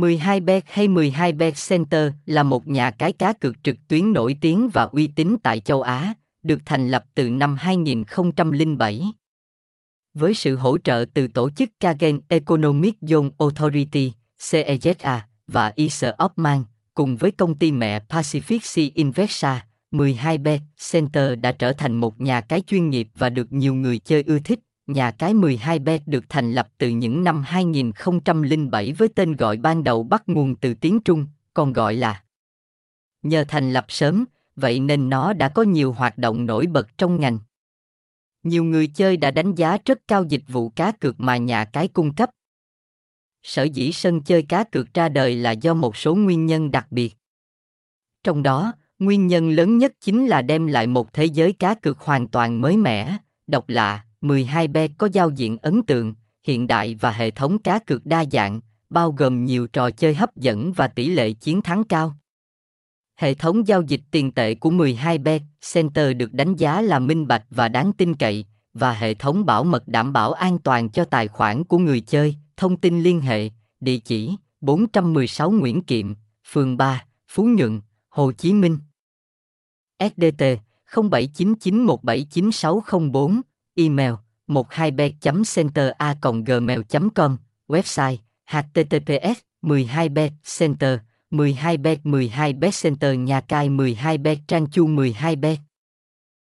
12BET hay 12BET Center là một nhà cái cá cược trực tuyến nổi tiếng và uy tín tại châu Á, được thành lập từ năm 2007. Với sự hỗ trợ từ tổ chức Cagayan Economic Zone Authority, CEZA và Isle of Man, cùng với công ty mẹ Pacific Sea Invest SA, 12BET Center đã trở thành một nhà cái chuyên nghiệp và được nhiều người chơi ưa thích. Nhà cái 12BET được thành lập từ những năm 2007 với tên gọi ban đầu bắt nguồn từ tiếng Trung, còn gọi là. Nhờ thành lập sớm, vậy nên nó đã có nhiều hoạt động nổi bật trong ngành. Nhiều người chơi đã đánh giá rất cao dịch vụ cá cược mà nhà cái cung cấp. Sở dĩ sân chơi cá cược ra đời là do một số nguyên nhân đặc biệt. Trong đó, nguyên nhân lớn nhất chính là đem lại một thế giới cá cược hoàn toàn mới mẻ, độc lạ. 12BET có giao diện ấn tượng, hiện đại và hệ thống cá cược đa dạng, bao gồm nhiều trò chơi hấp dẫn và tỷ lệ chiến thắng cao. Hệ thống giao dịch tiền tệ của 12BET Center được đánh giá là minh bạch và đáng tin cậy, và hệ thống bảo mật đảm bảo an toàn cho tài khoản của người chơi. Thông tin liên hệ, địa chỉ 416 Nguyễn Kiệm, phường 3, Phú Nhuận, Hồ Chí Minh. SĐT 0799179604. Email 12bet.center@gmail.com. Website https://12bet center/12bet center nhà cái 12bet trang chu 12bet.